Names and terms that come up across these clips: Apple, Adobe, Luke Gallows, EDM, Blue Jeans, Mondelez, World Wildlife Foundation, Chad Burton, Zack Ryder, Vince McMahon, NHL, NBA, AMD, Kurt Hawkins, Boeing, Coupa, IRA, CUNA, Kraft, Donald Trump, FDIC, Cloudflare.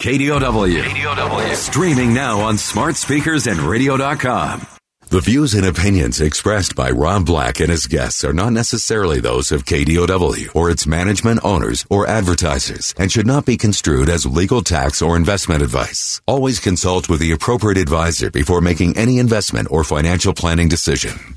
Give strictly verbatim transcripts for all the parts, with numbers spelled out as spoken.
K D O W. K D O W. Streaming now on smart speakers and radio dot com. The views and opinions expressed by Rob Black and his guests are not necessarily those of K D O W or its management, owners, or advertisers, and should not be construed as legal, tax, or investment advice. Always consult with the appropriate advisor before making any investment or financial planning decision.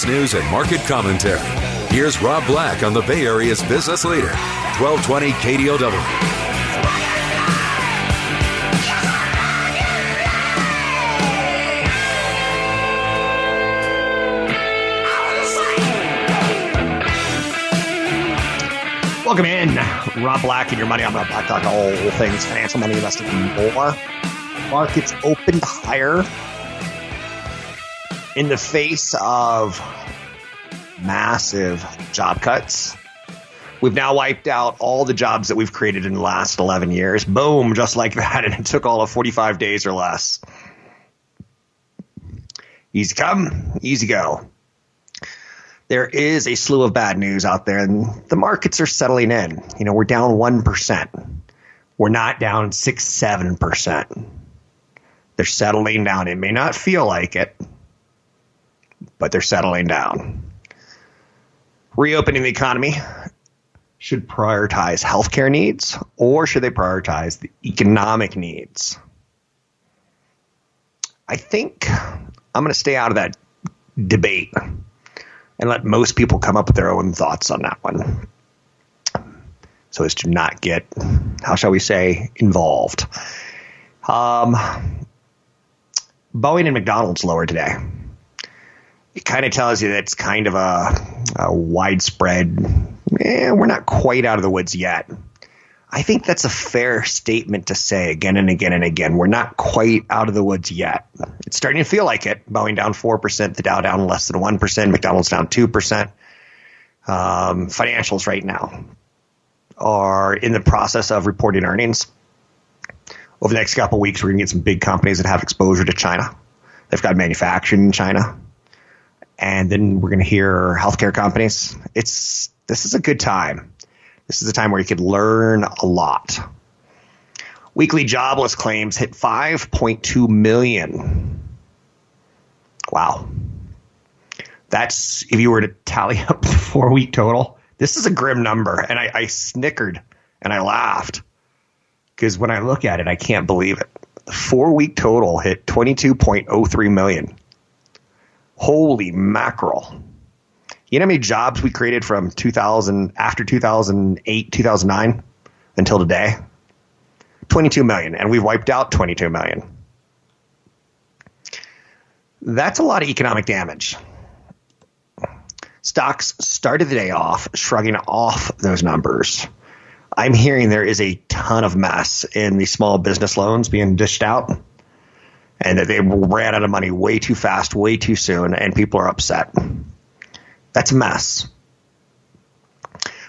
news and market commentary. Here's Rob Black on the Bay Area's business leader, twelve twenty K D O W. Welcome in, Rob Black and Your Money. I'm Rob Black, talking all things financial, money, investing, and more. Markets opened higher in the face of massive job cuts. We've now wiped out all the jobs that we've created in the last eleven years. Boom, just like that, and it took all of forty-five days or less. Easy come, easy go. There is a slew of bad news out there, and the markets are settling in. You know, we're down one percent. We're not down six, seven percent. They're settling down. It may not feel like it, but they're settling down. Reopening the economy should prioritize healthcare needs, or should they prioritize the economic needs? I think I'm going to stay out of that debate and let most people come up with their own thoughts on that one, so as to not get, how shall we say, involved. Um, Boeing and McDonald's lower today. It kind of tells you that it's kind of a, a widespread, eh, we're not quite out of the woods yet. I think that's a fair statement to say again and again and again. We're not quite out of the woods yet. It's starting to feel like it. Boeing down four percent, the Dow down less than one percent, McDonald's down two percent. Um, financials right now are in the process of reporting earnings. Over the next couple of weeks, we're going to get some big companies that have exposure to China. They've got manufacturing in China. And then we're going to hear healthcare companies. It's this is a good time. This is a time where you could learn a lot. Weekly jobless claims hit five point two million. Wow. That's, if you were to tally up the four-week total, this is a grim number. And I, I snickered and I laughed because when I look at it, I can't believe it. The four-week total hit twenty-two point oh three million. Holy mackerel. You know how many jobs we created from two thousand, after two thousand eight, two thousand nine, until today? twenty-two million, and we've wiped out twenty-two million. That's a lot of economic damage. Stocks started the day off shrugging off those numbers. I'm hearing there is a ton of mess in the small business loans being dished out, and that they ran out of money way too fast, way too soon, and people are upset. That's a mess.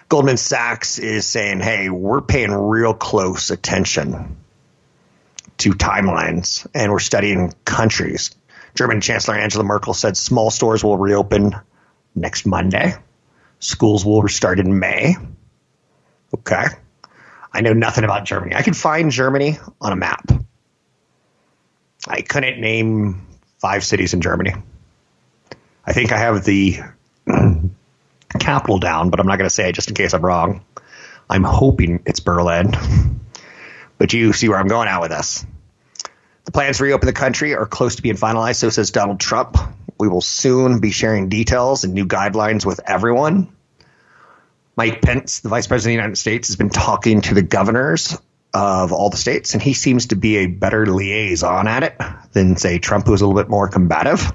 Goldman Sachs is saying, hey, we're paying real close attention to timelines, and we're studying countries. German Chancellor Angela Merkel said small stores will reopen next Monday. Schools will restart in May. Okay. I know nothing about Germany. I could find Germany on a map. I couldn't name five cities in Germany. I think I have the capital down, but I'm not going to say it just in case I'm wrong. I'm hoping it's Berlin. But you see where I'm going out with this. The plans to reopen the country are close to being finalized, so says Donald Trump. We will soon be sharing details and new guidelines with everyone. Mike Pence, the vice president of the United States, has been talking to the governors of all the states, and he seems to be a better liaison at it than, say, Trump, who's a little bit more combative.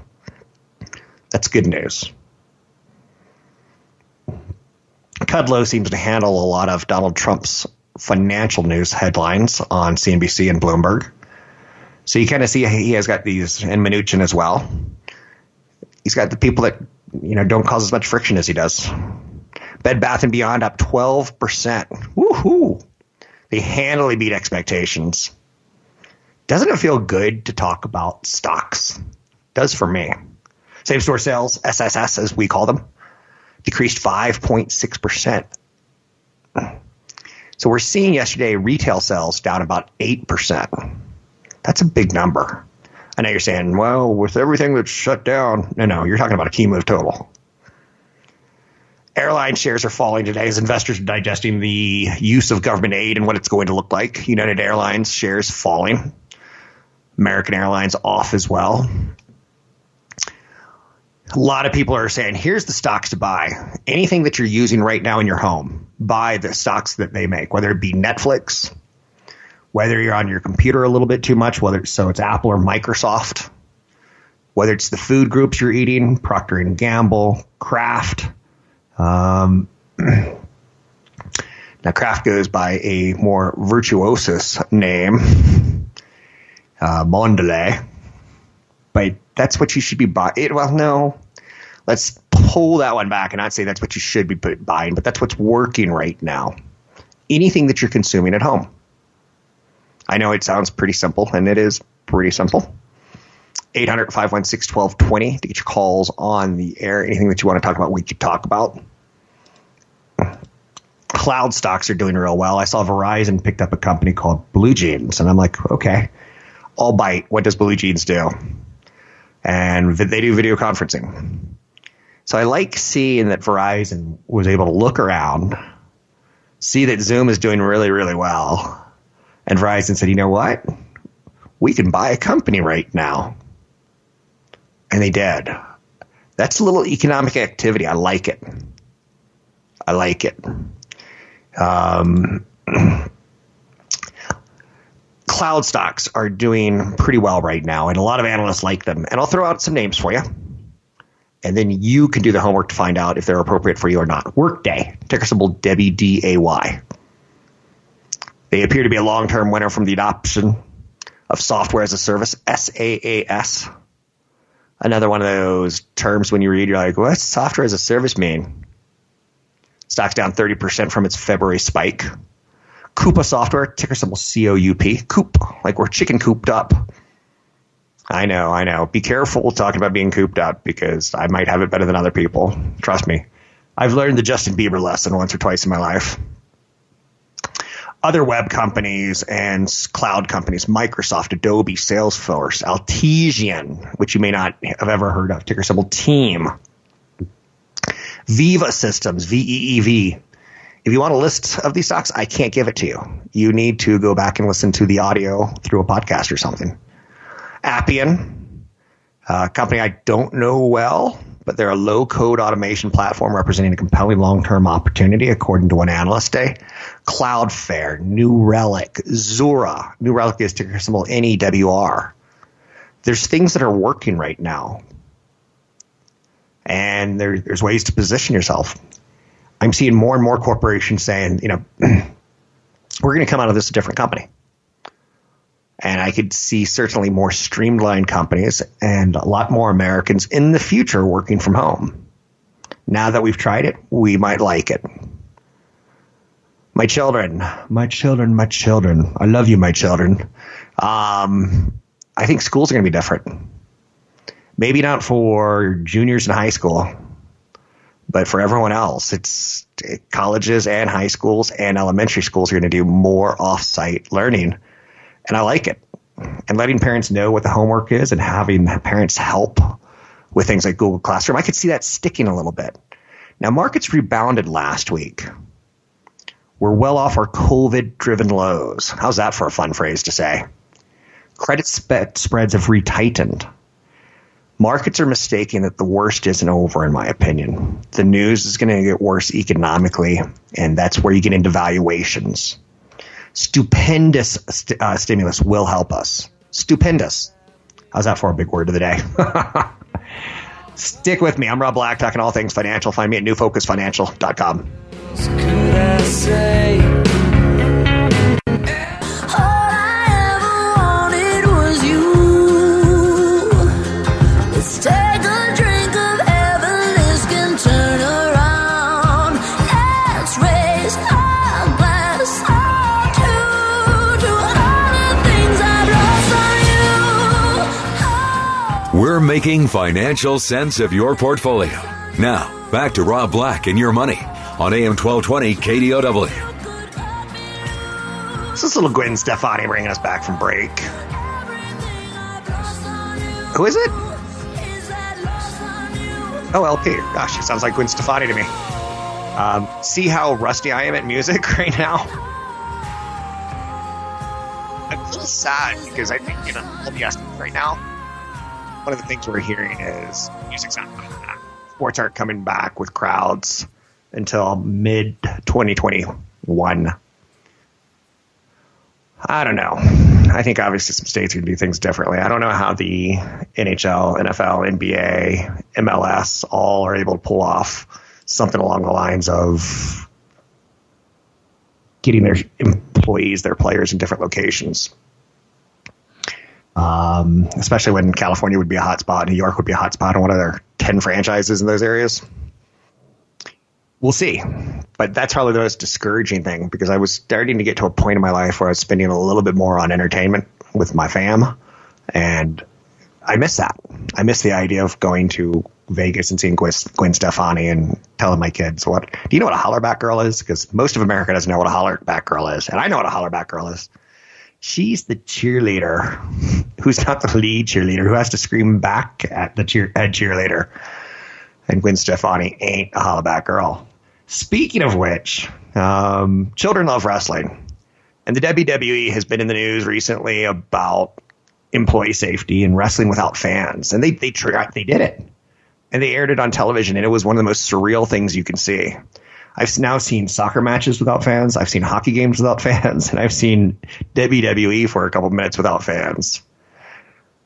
That's good news. Kudlow seems to handle a lot of Donald Trump's financial news headlines on C N B C and Bloomberg. So you kind of see he has got these, and Mnuchin as well. He's got the people that, you know, don't cause as much friction as he does. Bed Bath and Beyond up twelve percent. Woohoo! They handily beat expectations. Doesn't it feel good to talk about stocks? Does for me. Same store sales, S S S as we call them, decreased five point six percent. So we're seeing yesterday retail sales down about eight percent. That's a big number. I know you're saying, well, with everything that's shut down. No, no, you're talking about a key move total. Airline shares are falling today as investors are digesting the use of government aid and what it's going to look like. United Airlines shares falling. American Airlines off as well. A lot of people are saying, here's the stocks to buy. Anything that you're using right now in your home, buy the stocks that they make, whether it be Netflix, whether you're on your computer a little bit too much, whether it's, so it's Apple or Microsoft, whether it's the food groups you're eating, Procter and Gamble, Kraft. Um, now, Kraft goes by a more virtuosus name, uh, Mondelez, but that's what you should be buying. Well, no, let's pull that one back and not say that's what you should be put, buying, but that's what's working right now. Anything that you're consuming at home. I know it sounds pretty simple, and it is pretty simple. eight hundred, five one six, one two two zero to get your calls on the air. Anything that you want to talk about, we could talk about. Cloud stocks are doing real well. I saw Verizon picked up a company called Blue Jeans, and I'm like, okay, I'll bite. What does Blue Jeans do? And they do video conferencing. So I like seeing that Verizon was able to look around, see that Zoom is doing really, really well. And Verizon said, you know what? We can buy a company right now. And they did. That's a little economic activity. I like it. I like it. Um, cloud stocks are doing pretty well right now, and a lot of analysts like them. And I'll throw out some names for you, and then you can do the homework to find out if they're appropriate for you or not. Workday, ticker symbol W D A Y. They appear to be a long-term winner from the adoption of software as a service, S A A S. Another one of those terms when you read, you're like, what's software as a service mean? Stock's down thirty percent from its February spike. Coupa Software, ticker symbol C O U P. Coop, like we're chicken cooped up. I know, I know. Be careful talking about being cooped up because I might have it better than other people. Trust me. I've learned the Justin Bieber lesson once or twice in my life. Other web companies and cloud companies, Microsoft, Adobe, Salesforce, Atlassian, which you may not have ever heard of, ticker symbol TEAM. Veeva Systems, V E E V. If you want a list of these stocks, I can't give it to you. You need to go back and listen to the audio through a podcast or something. Appian, a company I don't know well, but they're a low-code automation platform representing a compelling long-term opportunity, according to an analyst day. Cloudflare, New Relic, Zora. New Relic is ticker symbol N E W R. There's things that are working right now, and there, there's ways to position yourself. I'm seeing more and more corporations saying, you know, we're going to come out of this a different company. And I could see certainly more streamlined companies and a lot more Americans in the future working from home. Now that we've tried it, we might like it. My children, my children, my children. I love you, my children. Um, I think schools are going to be different. Maybe not for juniors in high school, but for everyone else. It's it, colleges and high schools and elementary schools are going to do more off-site learning. And I like it. And letting parents know what the homework is and having parents help with things like Google Classroom, I could see that sticking a little bit. Now, markets rebounded last week. We're well off our COVID-driven lows. How's that for a fun phrase to say? Credit sp- spreads have retightened. Markets are mistaken that the worst isn't over, in my opinion. The news is going to get worse economically, and that's where you get into valuations. Stupendous st- uh, stimulus will help us. Stupendous. How's that for a big word of the day? Stick with me. I'm Rob Black, talking all things financial. Find me at new focus financial dot com. Could I say? We're making financial sense of your portfolio. Now, back to Rob Black and Your Money on A M twelve twenty K D O W. This is little Gwen Stefani bringing us back from break. Who is it? Oh, L P. Gosh, she sounds like Gwen Stefani to me. Um, see how rusty I am at music right now? I'm a little sad because I think, you know, L B S right now, one of the things we're hearing is music's not coming back. Sports aren't coming back with crowds until mid twenty twenty-one. I don't know. I think obviously some states can do things differently. I don't know how the N H L, N F L, N B A, M L S all are able to pull off something along the lines of getting their employees, their players in different locations. Um, especially when California would be a hot spot, New York would be a hot spot, and one of their ten franchises in those areas. We'll see. But that's probably the most discouraging thing, because I was starting to get to a point in my life where I was spending a little bit more on entertainment with my fam, and I miss that. I miss the idea of going to Vegas and seeing Gwen, Gwen Stefani and telling my kids, "What do you know what a hollerback girl is?" Because most of America doesn't know what a hollerback girl is, and I know what a hollerback girl is. She's the cheerleader who's not the lead cheerleader, who has to scream back at the cheer, at cheerleader. And Gwen Stefani ain't a hollaback girl. Speaking of which, um, children love wrestling. And the W W E has been in the news recently about employee safety and wrestling without fans. And they they tried, they did it. And they aired it on television, and it was one of the most surreal things you can see. I've now seen soccer matches without fans. I've seen hockey games without fans. And I've seen W W E for a couple minutes without fans.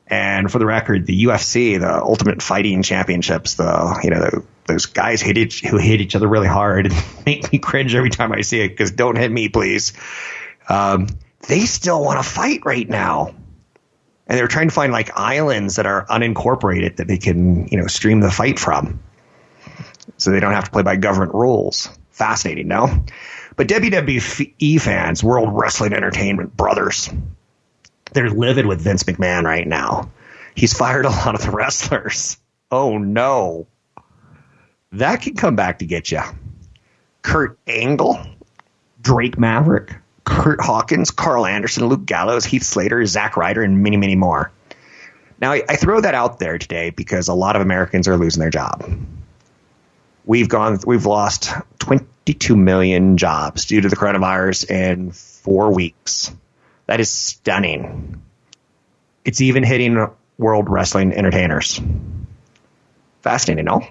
And for the record, the U F C, the Ultimate Fighting Championships, the you know the, those guys hit each, who hit each other really hard and make me cringe every time I see it, because don't hit me, please. Um, they still want to fight right now. And they're trying to find like islands that are unincorporated that they can you know stream the fight from, so they don't have to play by government rules. Fascinating, no? But W W E fans, World Wrestling Entertainment brothers, they're livid with Vince McMahon right now. He's fired a lot of the wrestlers. Oh, no. That can come back to get you. Kurt Angle, Drake Maverick, Kurt Hawkins, Carl Anderson, Luke Gallows, Heath Slater, Zack Ryder, and many, many more. Now, I, I throw that out there today because a lot of Americans are losing their job. We've gone. We've lost twenty-two million jobs due to the coronavirus in four weeks. That is stunning. It's even hitting world wrestling entertainers. Fascinating, no?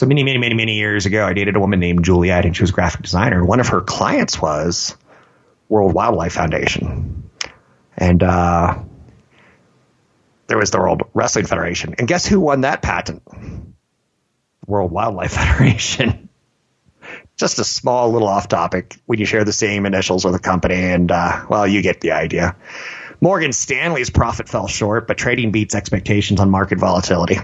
So many, many, many, many years ago, I dated a woman named Juliet, and she was a graphic designer. One of her clients was World Wildlife Foundation, and uh, there was the World Wrestling Federation. And guess who won that patent? World Wildlife Federation. Just a small little off topic when you share the same initials with a company, and uh, well, you get the idea. Morgan Stanley's profit fell short, but trading beats expectations on market volatility.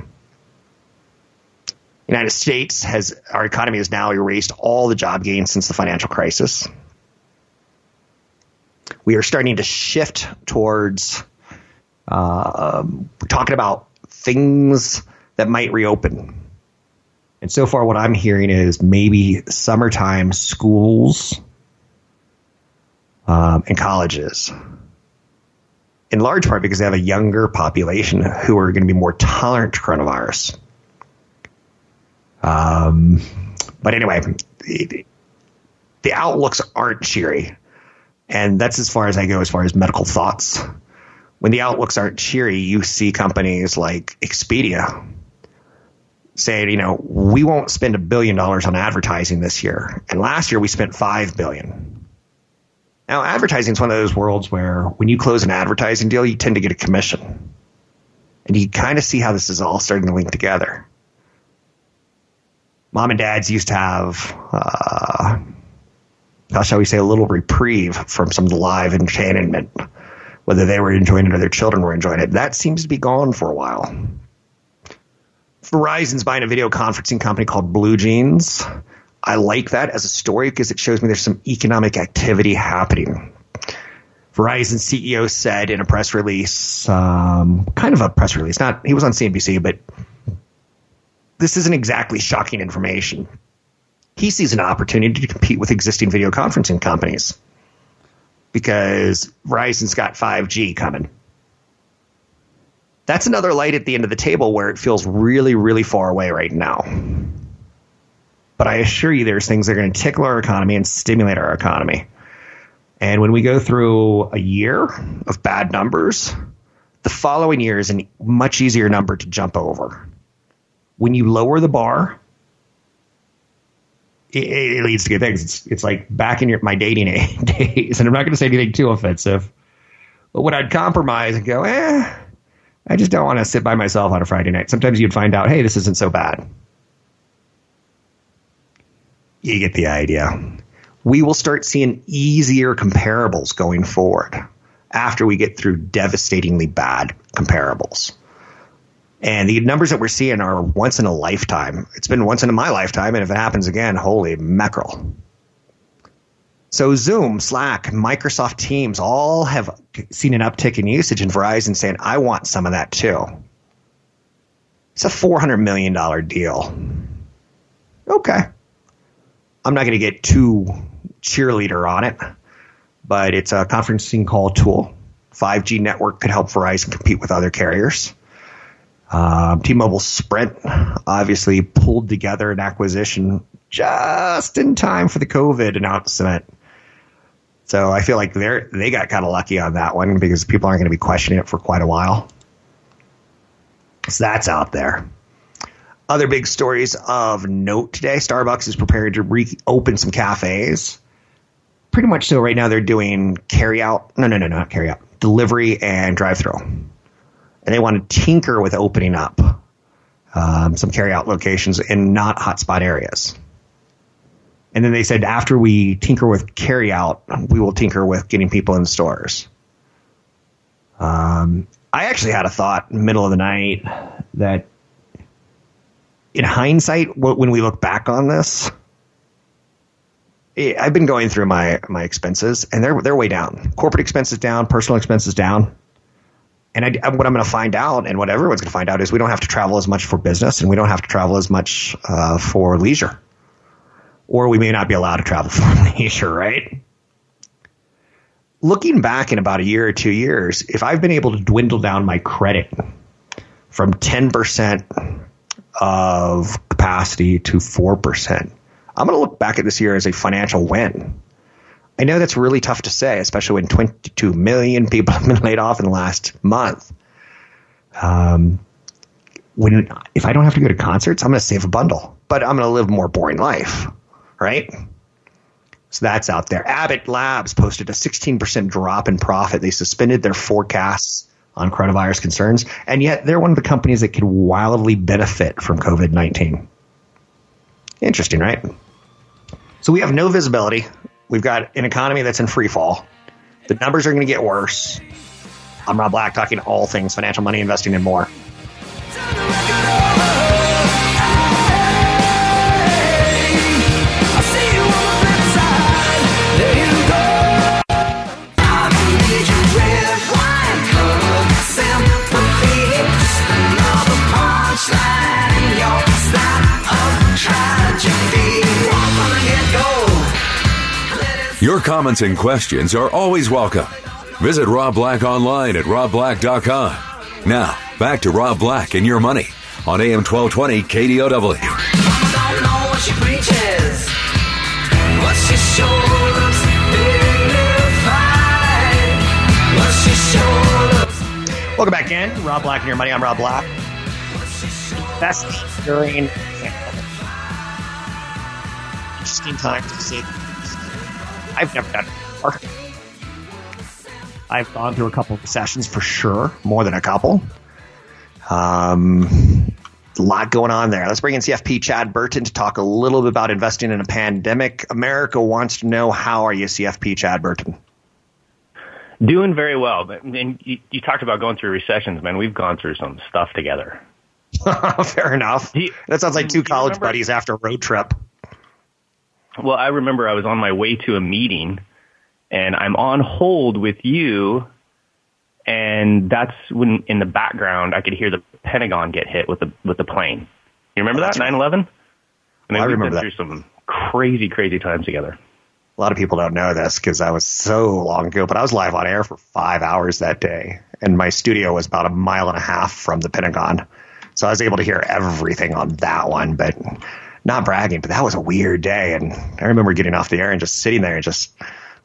United States has our economy has now erased all the job gains since the financial crisis. We are starting to shift towards uh, we're talking about things that might reopen. And so far, what I'm hearing is maybe summertime schools um, and colleges, in large part because they have a younger population who are going to be more tolerant to coronavirus. Um, but anyway, the outlooks aren't cheery. And that's as far as I go as far as medical thoughts. When the outlooks aren't cheery, you see companies like Expedia saying, you know, we won't spend a billion dollars on advertising this year. And last year we spent five billion dollars. Now, advertising is one of those worlds where when you close an advertising deal, you tend to get a commission. And you kind of see how this is all starting to link together. Mom and dads used to have, uh, how shall we say, a little reprieve from some of the live entertainment, whether they were enjoying it or their children were enjoying it. That seems to be gone for a while. Verizon's buying a video conferencing company called Blue Jeans. I like that as a story because it shows me there's some economic activity happening. Verizon C E O said in a press release, um, kind of a press release, not he was on C N B C, but this isn't exactly shocking information. He sees an opportunity to compete with existing video conferencing companies because Verizon's got five G coming. That's another light at the end of the table where it feels really, really far away right now. But I assure you there's things that are going to tickle our economy and stimulate our economy. And when we go through a year of bad numbers, the following year is a much easier number to jump over. When you lower the bar, it, it leads to good things. It's, it's like back in your, my dating days, and I'm not going to say anything too offensive, but when I'd compromise and go, eh, I just don't want to sit by myself on a Friday night. Sometimes you'd find out, hey, this isn't so bad. You get the idea. We will start seeing easier comparables going forward after we get through devastatingly bad comparables. And the numbers that we're seeing are once in a lifetime. It's been once in my lifetime, and if it happens again, holy mackerel. So Zoom, Slack, Microsoft Teams all have seen an uptick in usage, and Verizon saying, I want some of that too. It's a four hundred million dollars deal. Okay. I'm not going to get too cheerleader on it, but it's a conferencing call tool. five G network could help Verizon compete with other carriers. Um, T-Mobile Sprint obviously pulled together an acquisition just in time for the COVID announcement. So I feel like they they got kind of lucky on that one because people aren't going to be questioning it for quite a while. So that's out there. Other big stories of note today, Starbucks is prepared to reopen some cafes. Pretty much so right now they're doing carry-out. No, no, no, not carry-out. Delivery and drive-thru. And they want to tinker with opening up um, some carry-out locations in not hotspot areas. And then they said after we tinker with carry-out, we will tinker with getting people in stores. Um, I actually had a thought in the middle of the night that in hindsight, when we look back on this, I've been going through my, my expenses, and they're they're way down. Corporate expenses down, personal expenses down. And I, what I'm going to find out, and what everyone's going to find out, is we don't have to travel as much for business, and we don't have to travel as much uh, for leisure. Or we may not be allowed to travel for leisure, right? Looking back in about a year or two years, if I've been able to dwindle down my credit from ten percent of capacity to four percent. I'm going to look back at this year as a financial win. I know that's really tough to say, especially when twenty-two million people have been laid off in the last month. Um, when if I don't have to go to concerts, I'm going to save a bundle, but I'm going to live a more boring life, right? So that's out there. Abbott Labs posted a sixteen percent drop in profit. They suspended their forecasts on coronavirus concerns, and yet they're one of the companies that could wildly benefit from COVID nineteen. Interesting, right? So we have no visibility. We've got an economy that's in free fall. The numbers are going to get worse. I'm Rob Black, talking all things financial, money, investing, and more. Your comments and questions are always welcome. Visit Rob Black online at rob black dot com. Now, back to Rob Black and Your Money on A M twelve twenty K D O W. Welcome back in. Rob Black and your money. I'm Rob Black. Best during interesting times to say I've never done it before. I've gone through a couple of recessions for sure, more than a couple. Um, a lot going on there. Let's bring in C F P Chad Burton to talk a little bit about investing in a pandemic. America wants to know, how are you, C F P Chad Burton? Doing very well. But, and you, you talked about going through recessions, man. We've gone through some stuff together. Fair enough. You, that sounds like two college remember? buddies after a road trip. Well, I remember I was on my way to a meeting, and I'm on hold with you, and that's when in the background I could hear the Pentagon get hit with the with the plane. You remember oh, that, nine eleven? I mean, I we've been that. through some crazy, crazy times together. A lot of people don't know this because I was so long ago, but I was live on air for five hours that day, and my studio was about a mile and a half from the Pentagon. So I was able to hear everything on that one, but not bragging, but that was a weird day. And I remember getting off the air and just sitting there and just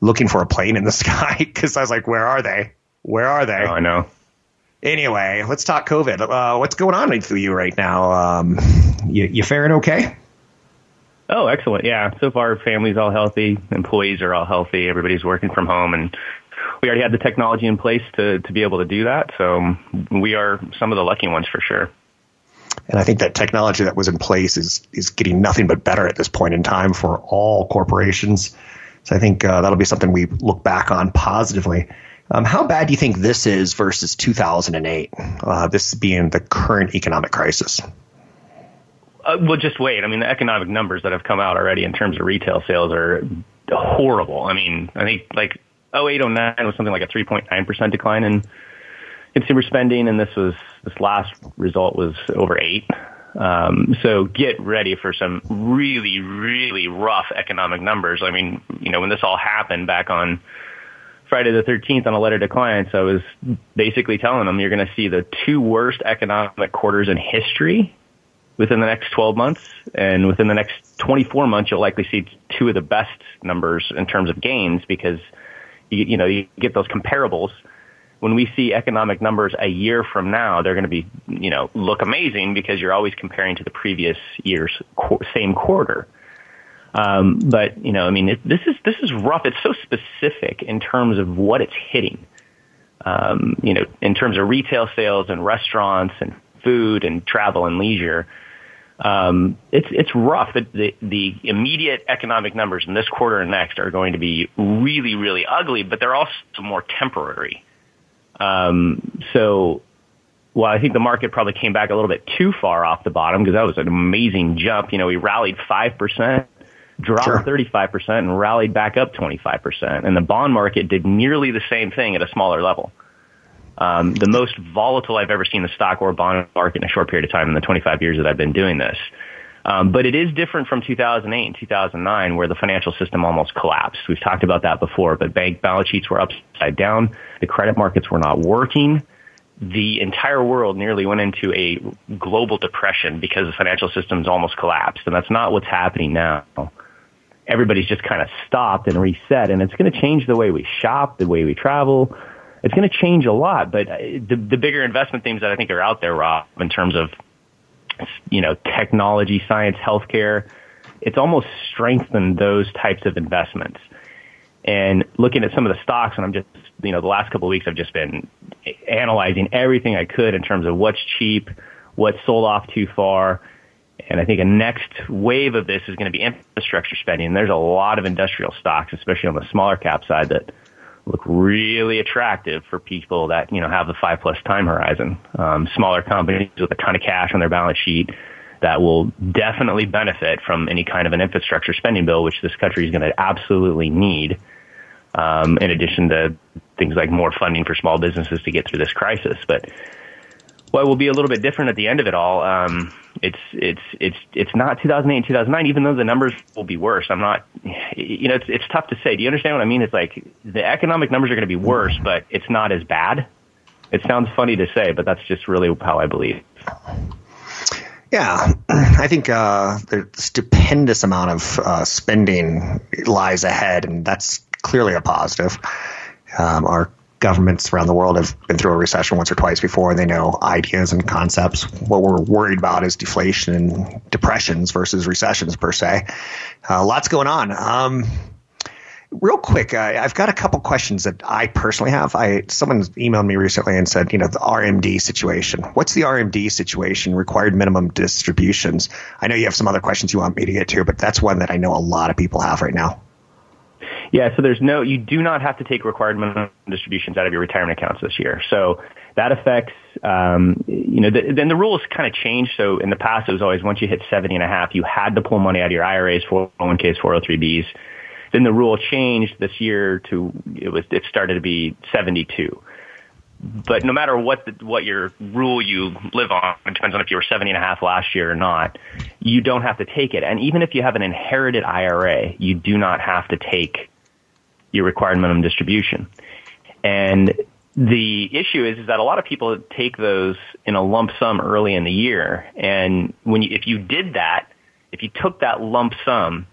looking for a plane in the sky because I was like, where are they? Where are they? Oh, I know. Anyway, let's talk COVID. Uh, what's going on with you right now? Um, you, you faring okay? Oh, excellent. Yeah. So far, family's all healthy. Employees are all healthy. Everybody's working from home. And we already had the technology in place to, to be able to do that. So we are some of the lucky ones for sure. And I think that technology that was in place is is getting nothing but better at this point in time for all corporations. So I think uh, that'll be something we look back on positively. Um, how bad do you think this is versus two thousand eight, uh, this being the current economic crisis? Uh, well, just wait. I mean, the economic numbers that have come out already in terms of retail sales are horrible. I mean, I think like oh eight, oh nine was something like a three point nine percent decline in consumer spending, and this was this last result was over eight. Um, so get ready for some really, really rough economic numbers. I mean, you know, when this all happened back on Friday the thirteenth on a letter to clients, I was basically telling them you're going to see the two worst economic quarters in history within the next twelve months, and within the next twenty-four months, you'll likely see two of the best numbers in terms of gains because, you, you know, you get those comparables. When we see economic numbers a year from now, they're going to be, you know, look amazing because you're always comparing to the previous year's qu- same quarter. Um, but, you know, I mean, it, this is this is rough. It's so specific in terms of what it's hitting, um, you know, in terms of retail sales and restaurants and food and travel and leisure. Um, it's it's rough. The, the, the immediate economic numbers in this quarter and next are going to be really, really ugly, but they're also more temporary. Um, so, well, I think the market probably came back a little bit too far off the bottom because that was an amazing jump. You know, we rallied five percent, dropped sure. thirty-five percent, and rallied back up twenty-five percent. And the bond market did nearly the same thing at a smaller level. Um, the most volatile I've ever seen the stock or bond market in a short period of time in the twenty-five years that I've been doing this. Um, but it is different from two thousand eight and two thousand nine, where the financial system almost collapsed. We've talked about that before, but bank balance sheets were upside down. The credit markets were not working. The entire world nearly went into a global depression because the financial system's almost collapsed, and that's not what's happening now. Everybody's just kind of stopped and reset, and it's going to change the way we shop, the way we travel. It's going to change a lot, but the, the bigger investment themes that I think are out there, Rob, in terms of, you know, technology, science, healthcare, it's almost strengthened those types of investments. And looking at some of the stocks, and I'm just, you know, the last couple of weeks I've just been analyzing everything I could in terms of what's cheap, what's sold off too far. And I think a next wave of this is going to be infrastructure spending. And there's a lot of industrial stocks, especially on the smaller cap side, that look really attractive for people that, you know, have the five plus time horizon. Um, smaller companies with a ton of cash on their balance sheet that will definitely benefit from any kind of an infrastructure spending bill, which this country is going to absolutely need. Um, in addition to things like more funding for small businesses to get through this crisis. But what will be a little bit different at the end of it all, um, it's, it's, it's, it's not two thousand eight and two thousand nine, even though the numbers will be worse. I'm not, you know, it's, it's tough to say. Do you understand what I mean? It's like the economic numbers are going to be worse, but it's not as bad. It sounds funny to say, but that's just really how I believe. Yeah, I think uh, the stupendous amount of uh, spending lies ahead, and that's clearly a positive. Um, our governments around the world have been through a recession once or twice before, and they know ideas and concepts. What we're worried about is deflation and depressions versus recessions per se. Uh, lots going on. Um, Real quick, uh, I've got a couple questions that I personally have. I someone emailed me recently and said, you know, the R M D situation. What's the R M D situation, required minimum distributions? I know you have some other questions you want me to get to, but that's one that I know a lot of people have right now. Yeah, so there's no, you do not have to take required minimum distributions out of your retirement accounts this year. So that affects, um, you know, the, then the rules kind of change. So in the past, it was always once you hit seventy and a half, you had to pull money out of your I R As, four oh one Ks, four oh three Bs. Then the rule changed this year to it was it started to be seventy-two. But no matter what the, what your rule you live on, it depends on if you were seventy and a half last year or not, you don't have to take it. And even if you have an inherited I R A, you do not have to take your required minimum distribution. And the issue is, is that a lot of people take those in a lump sum early in the year. And when you, if you did that, if you took that lump sum,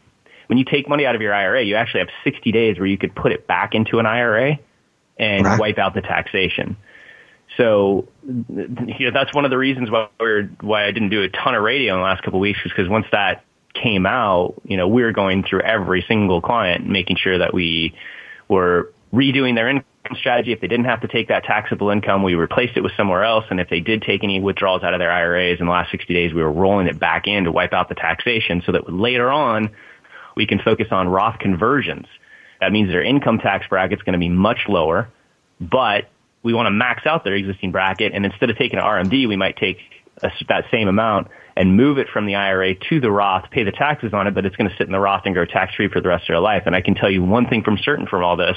when you take money out of your I R A, you actually have sixty days where you could put it back into an I R A and right. wipe out the taxation. So you know, that's one of the reasons why we were, why I didn't do a ton of radio in the last couple of weeks, is because once that came out, you know, we were going through every single client, making sure that we were redoing their income strategy. If they didn't have to take that taxable income, we replaced it with somewhere else. And if they did take any withdrawals out of their I R As in the last sixty days, we were rolling it back in to wipe out the taxation so that later on, we can focus on Roth conversions. That means their income tax bracket's going to be much lower, but we want to max out their existing bracket. And instead of taking an R M D, we might take a, that same amount and move it from the I R A to the Roth, pay the taxes on it, but it's going to sit in the Roth and grow tax-free for the rest of their life. And I can tell you one thing from certain from all this,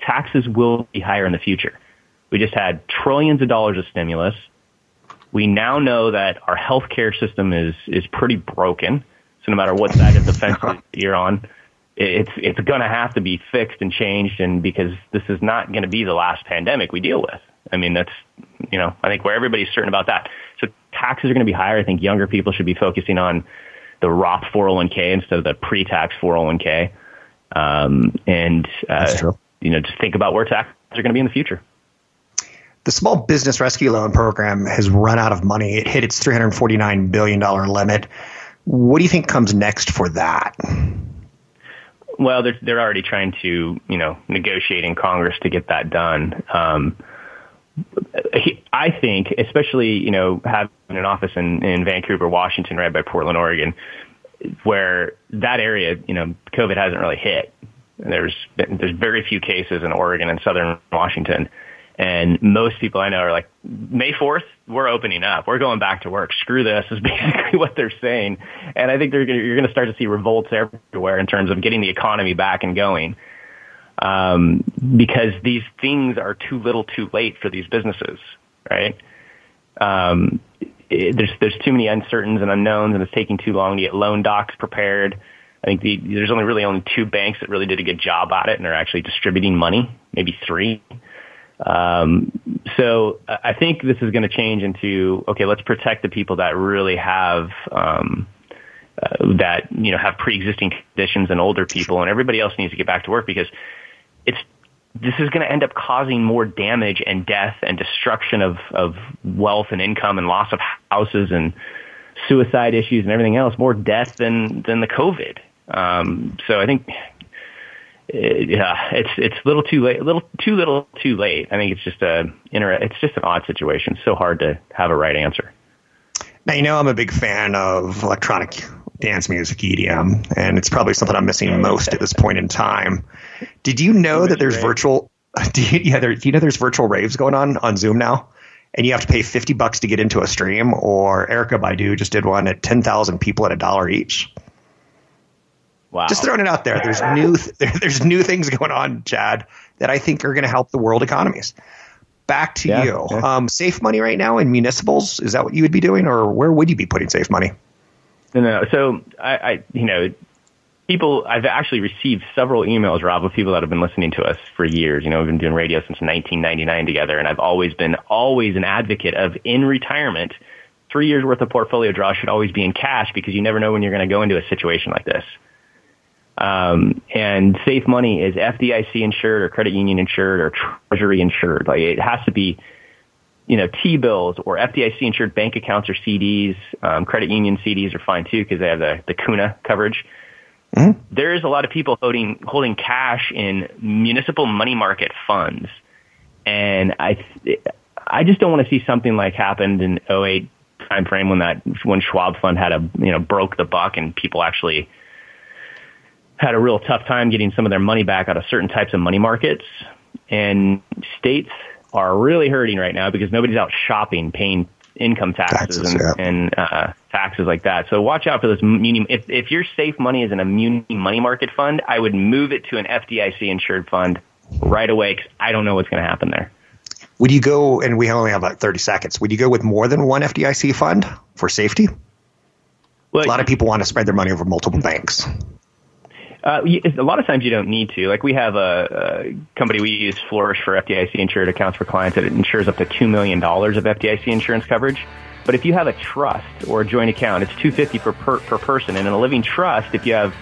taxes will be higher in the future. We just had trillions of dollars of stimulus. We now know that our healthcare system is is pretty broken. No matter what side of the fence you're on, it's it's going to have to be fixed and changed, and because this is not going to be the last pandemic we deal with. I mean, that's, you know, I think where everybody's certain about that. So taxes are going to be higher. I think younger people should be focusing on the Roth four oh one K instead of the pre-tax four oh one K. Um, and, uh, that's true. You know, just think about where taxes are going to be in the future. The Small Business Rescue Loan Program has run out of money. It hit its three hundred forty-nine billion dollars limit. What do you think comes next for that? Well, they're, they're already trying to, you know, negotiate in Congress to get that done. Um, I think, especially, you know, having an office in, in Vancouver, Washington, right by Portland, Oregon, where that area, you know, COVID hasn't really hit. There's there's very few cases in Oregon and southern Washington. And most people I know are like, May fourth, we're opening up. We're going back to work. Screw this is basically what they're saying. And I think they're gonna, you're going to start to see revolts everywhere in terms of getting the economy back and going, um, because these things are too little too late for these businesses, right? Um, it, there's there's too many uncertainties and unknowns, and it's taking too long to get loan docs prepared. I think the, there's only really only two banks that really did a good job at it and are actually distributing money, maybe three. Um, so I think this is going to change into, okay, let's protect the people that really have, um, uh, that, you know, have pre-existing conditions and older people, and everybody else needs to get back to work, because it's, this is going to end up causing more damage and death and destruction of, of wealth and income and loss of houses and suicide issues and everything else, more death than, than the COVID. Um, so I think, yeah, it's it's little too late, little too little too late. I think it's just a it's just an odd situation. It's so hard to have a right answer. Now, you know, I'm a big fan of electronic dance music, E D M, and it's probably something I'm missing most at this point in time. Did you know that there's virtual? Do you, yeah, there, do you know there's virtual raves going on on Zoom now, and you have to pay fifty bucks to get into a stream? Or Erica Baidu just did one at ten thousand people at a dollar each. Wow. Just throwing it out there. There's new th- there's new things going on, Chad, that I think are going to help the world economies. Back to yeah, you. Yeah. Um, safe money right now in municipals, is that what you would be doing, or where would you be putting safe money? No, no. So I, I you know, people. I've actually received several emails, Rob, with people that have been listening to us for years. You know, we've been doing radio since nineteen ninety-nine together, and I've always been always an advocate of, in retirement, three years worth of portfolio draw should always be in cash, because you never know when you're going to go into a situation like this. Um, and safe money is F D I C insured or credit union insured or treasury insured. Like it has to be, you know, T-bills or F D I C insured bank accounts or C Ds. Um, credit union C Ds are fine too because they have the, the C U N A coverage. Mm-hmm. There is a lot of people holding holding cash in municipal money market funds, and I I just don't want to see something like happened in oh eight time frame when that when Schwab Fund had a you know broke the buck and people actually had a real tough time getting some of their money back out of certain types of money markets. And states are really hurting right now because nobody's out shopping, paying income taxes, taxes and, yeah. and uh, taxes like that. So watch out for this muni. If, if your safe money is in a muni money market fund, I would move it to an F D I C insured fund right away because I don't know what's going to happen there. Would you go, and we only have like thirty seconds, would you go with more than one F D I C fund for safety? Well, a lot of people want to spread their money over multiple banks. Uh, a lot of times you don't need to. Like we have a, a company we use, Flourish, for F D I C insured accounts for clients that insures up to two million dollars of F D I C insurance coverage. But if you have a trust or a joint account, it's two hundred fifty dollars per, per, per person. And in a living trust, if you have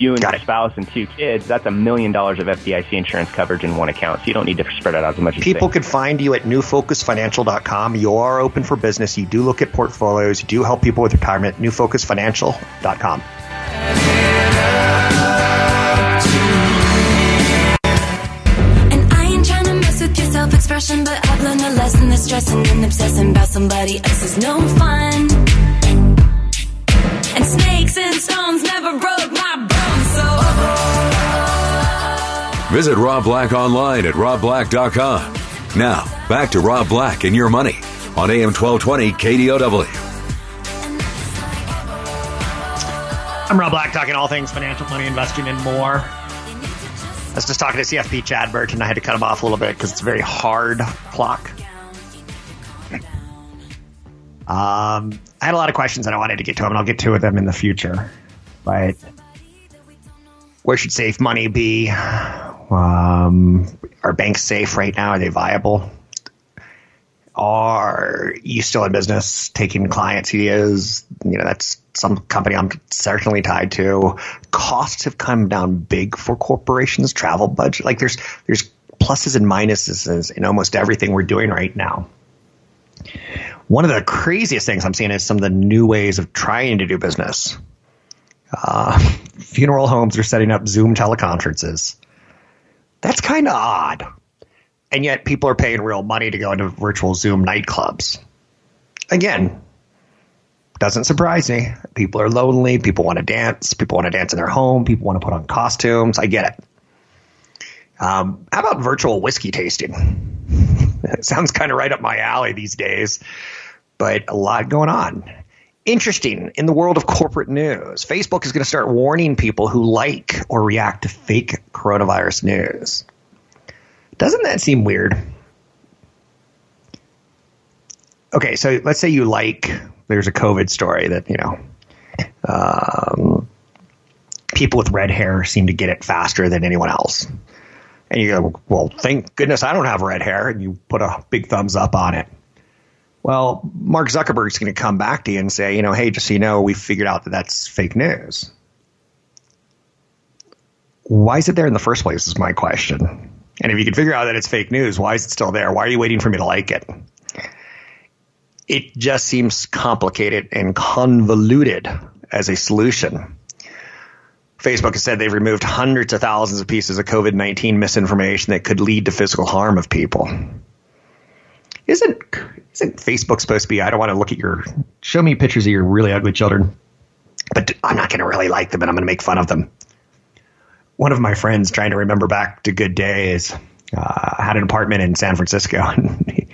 you and Got your it. spouse and two kids, that's a million dollars of F D I C insurance coverage in one account. So you don't need to spread it out as much as you People could find you at new focus financial dot com. You are open for business. You do look at portfolios. You do help people with retirement. new focus financial dot com. Expression, but I've learned a lesson that stressing and obsessing about somebody else is no fun. And snakes and stones never broke my bones, so oh. Visit Rob Black online at rob black dot com. Now, back to Rob Black and Your Money on A M twelve twenty K D O W. I'm Rob Black, talking all things financial, money, investing, and more. I was just talking to C F P Chad Burton. I had to cut him off a little bit because it's a very hard clock. Um, I had a lot of questions that I wanted to get to him, and I'll get to them in the future. But where should safe money be? Um, are banks safe right now? Are they viable? Are you still in business taking clients? He is. You know, that's some company I'm certainly tied to. Costs have come down big for corporations, travel budget. Like there's there's pluses and minuses in almost everything we're doing right now. One of the craziest things I'm seeing is some of the new ways of trying to do business. Uh, funeral homes are setting up Zoom teleconferences. That's kind of odd. And yet people are paying real money to go into virtual Zoom nightclubs. Again, doesn't surprise me. People are lonely. People want to dance. People want to dance in their home. People want to put on costumes. I get it. Um, how about virtual whiskey tasting? It sounds kind of right up my alley these days, but a lot going on. Interesting, in the world of corporate news, Facebook is going to start warning people who like or react to fake coronavirus news. Doesn't that seem weird? Okay, so let's say you like, there's a COVID story that, you know, um, people with red hair seem to get it faster than anyone else. And you go, well, thank goodness I don't have red hair. And you put a big thumbs up on it. Well, Mark Zuckerberg's going to come back to you and say, you know, hey, just so you know, we figured out that that's fake news. Why is it there in the first place is my question. And if you can figure out that it's fake news, why is it still there? Why are you waiting for me to like it? It just seems complicated and convoluted as a solution. Facebook has said they've removed hundreds of thousands of pieces of COVID nineteen misinformation that could lead to physical harm of people. Isn't isn't Facebook supposed to be, I don't want to look at your, show me pictures of your really ugly children, but I'm not going to really like them and I'm going to make fun of them. One of my friends, trying to remember back to good days, uh, had an apartment in San Francisco, and he,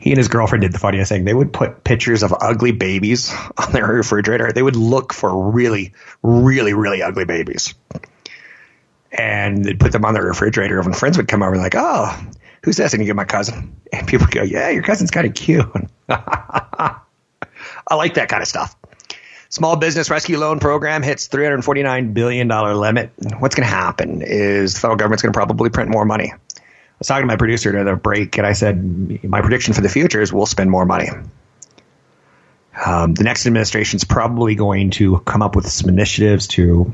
he and his girlfriend did the funniest thing. They would put pictures of ugly babies on their refrigerator. They would look for really, really, really ugly babies, and they'd put them on their refrigerator. And friends would come over like, oh, who's this? And you get my cousin. And people go, yeah, your cousin's kind of cute. I like that kind of stuff. Small Business Rescue Loan Program hits three hundred forty-nine billion dollars limit. What's going to happen is the federal government's going to probably print more money. I was talking to my producer during the break, and I said, my prediction for the future is we'll spend more money. Um, the next administration's probably going to come up with some initiatives to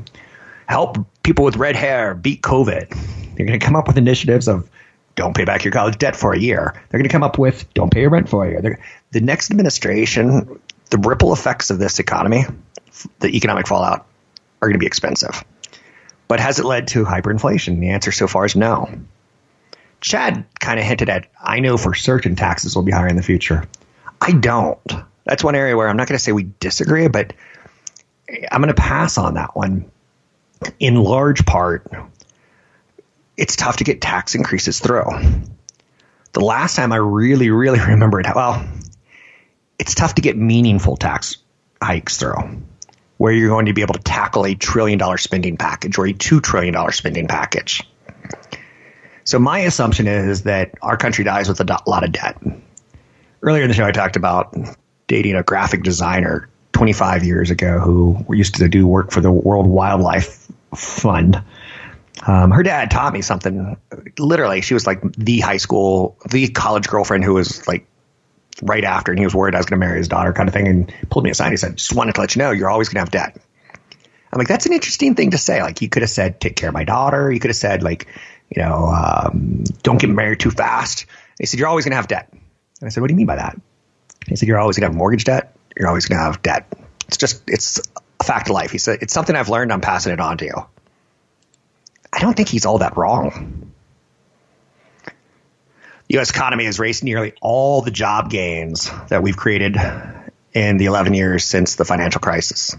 help people with red hair beat COVID. They're going to come up with initiatives of don't pay back your college debt for a year. They're going to come up with don't pay your rent for a year. They're, the next administration, the ripple effects of this economy, the economic fallout, are going to be expensive. But has it led to hyperinflation? The answer so far is no. Chad kind of hinted at, I know for certain taxes will be higher in the future. I don't. That's one area where I'm not going to say we disagree, but I'm going to pass on that one. In large part, it's tough to get tax increases through. The last time I really, really remembered, well, it's tough to get meaningful tax hikes through, where you're going to be able to tackle a trillion dollar spending package or a two trillion dollar spending package. So my assumption is that our country dies with a lot of debt. Earlier in the show, I talked about dating a graphic designer twenty-five years ago who used to do work for the World Wildlife Fund. Um, her dad taught me something. Literally, she was like the high school, the college girlfriend who was like right after, and he was worried I was going to marry his daughter kind of thing, and pulled me aside. He said, just wanted to let you know, you're always going to have debt. I'm like, that's an interesting thing to say. Like, you could have said, take care of my daughter. You could have said, like, you know, um, don't get married too fast. And he said, you're always going to have debt. And I said, what do you mean by that? And he said, you're always going to have mortgage debt. You're always going to have debt. It's just, it's a fact of life. He said, it's something I've learned. I'm passing it on to you. I don't think he's all that wrong. The U S economy has raced nearly all the job gains that we've created in the eleven years since the financial crisis.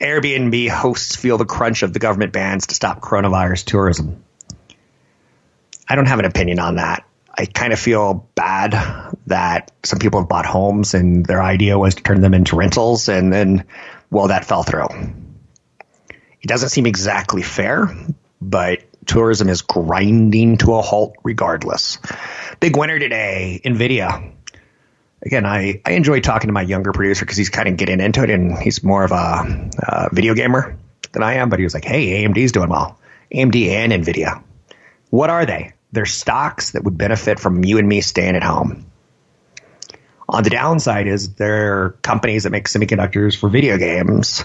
Airbnb hosts feel the crunch of the government bans to stop coronavirus tourism. I don't have an opinion on that. I kind of feel bad that some people have bought homes and their idea was to turn them into rentals, and then, well, that fell through. It doesn't seem exactly fair, but tourism is grinding to a halt regardless. Big winner today, NVIDIA. Again, I, I enjoy talking to my younger producer because he's kind of getting into it, and he's more of a, a video gamer than I am. But he was like, hey, A M D's doing well. A M D and NVIDIA. What are they? They're stocks that would benefit from you and me staying at home. On the downside is they're companies that make semiconductors for video games,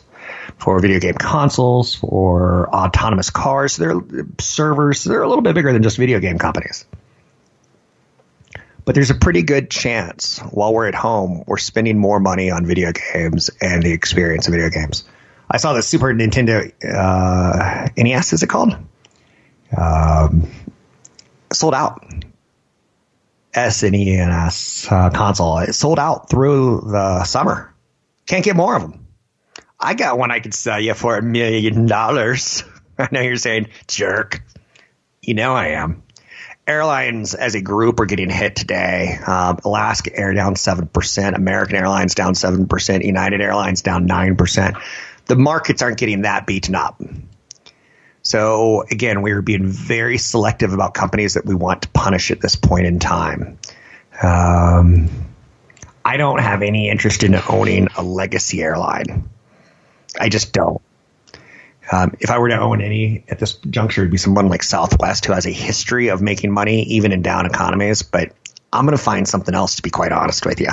for video game consoles, for autonomous cars. They're servers. They're a little bit bigger than just video game companies. But there's a pretty good chance while we're at home, we're spending more money on video games and the experience of video games. I saw the Super Nintendo uh, N E S, is it called? Um, sold out. S N E S uh, console. It sold out through the summer. Can't get more of them. I got one I could sell you for a million dollars. I know you're saying, jerk. You know I am. Airlines as a group are getting hit today. Um, Alaska Air down seven percent. American Airlines down seven percent. United Airlines down nine percent. The markets aren't getting that beaten up. So, again, we're being very selective about companies that we want to punish at this point in time. Um, I don't have any interest in owning a legacy airline. I just don't. Um, if I were to own any at this juncture, it would be someone like Southwest, who has a history of making money even in down economies. But I'm going to find something else, to be quite honest with you.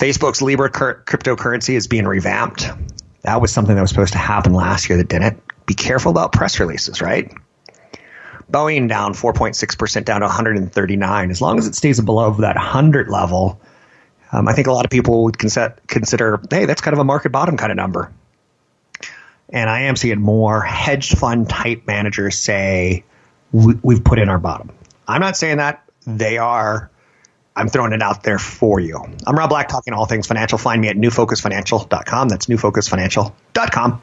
Facebook's Libra cur- cryptocurrency is being revamped. That was something that was supposed to happen last year that didn't. Be careful about press releases, right? Boeing down four point six percent, down to one hundred thirty-nine. As long as it stays below that one hundred level, um, I think a lot of people would consider, hey, that's kind of a market bottom kind of number. And I am seeing more hedge fund type managers say, we've put in our bottom. I'm not saying that. They are. I'm throwing it out there for you. I'm Rob Black, talking all things financial. Find me at new focus financial dot com. That's new focus financial dot com.